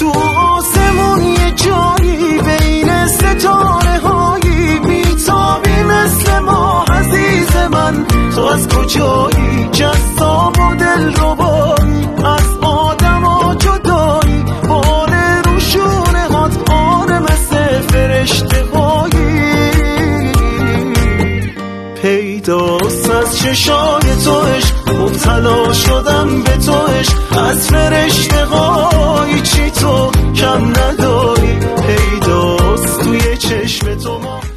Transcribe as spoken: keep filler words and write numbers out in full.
تو آسمون یه جایی بین ستاره هایی میتابی مثل ما عزیز من. تو از کجایی جذاب و دل رو بایی، از آدم ها جدایی، بال رو شونه هات آره مثل فرشته هایی. پیداست از چشای تو عشق، مبتلا شدم به تو عشق، از فرشته هایی چی تو کم نداری، پیداست توی چشم تو ما.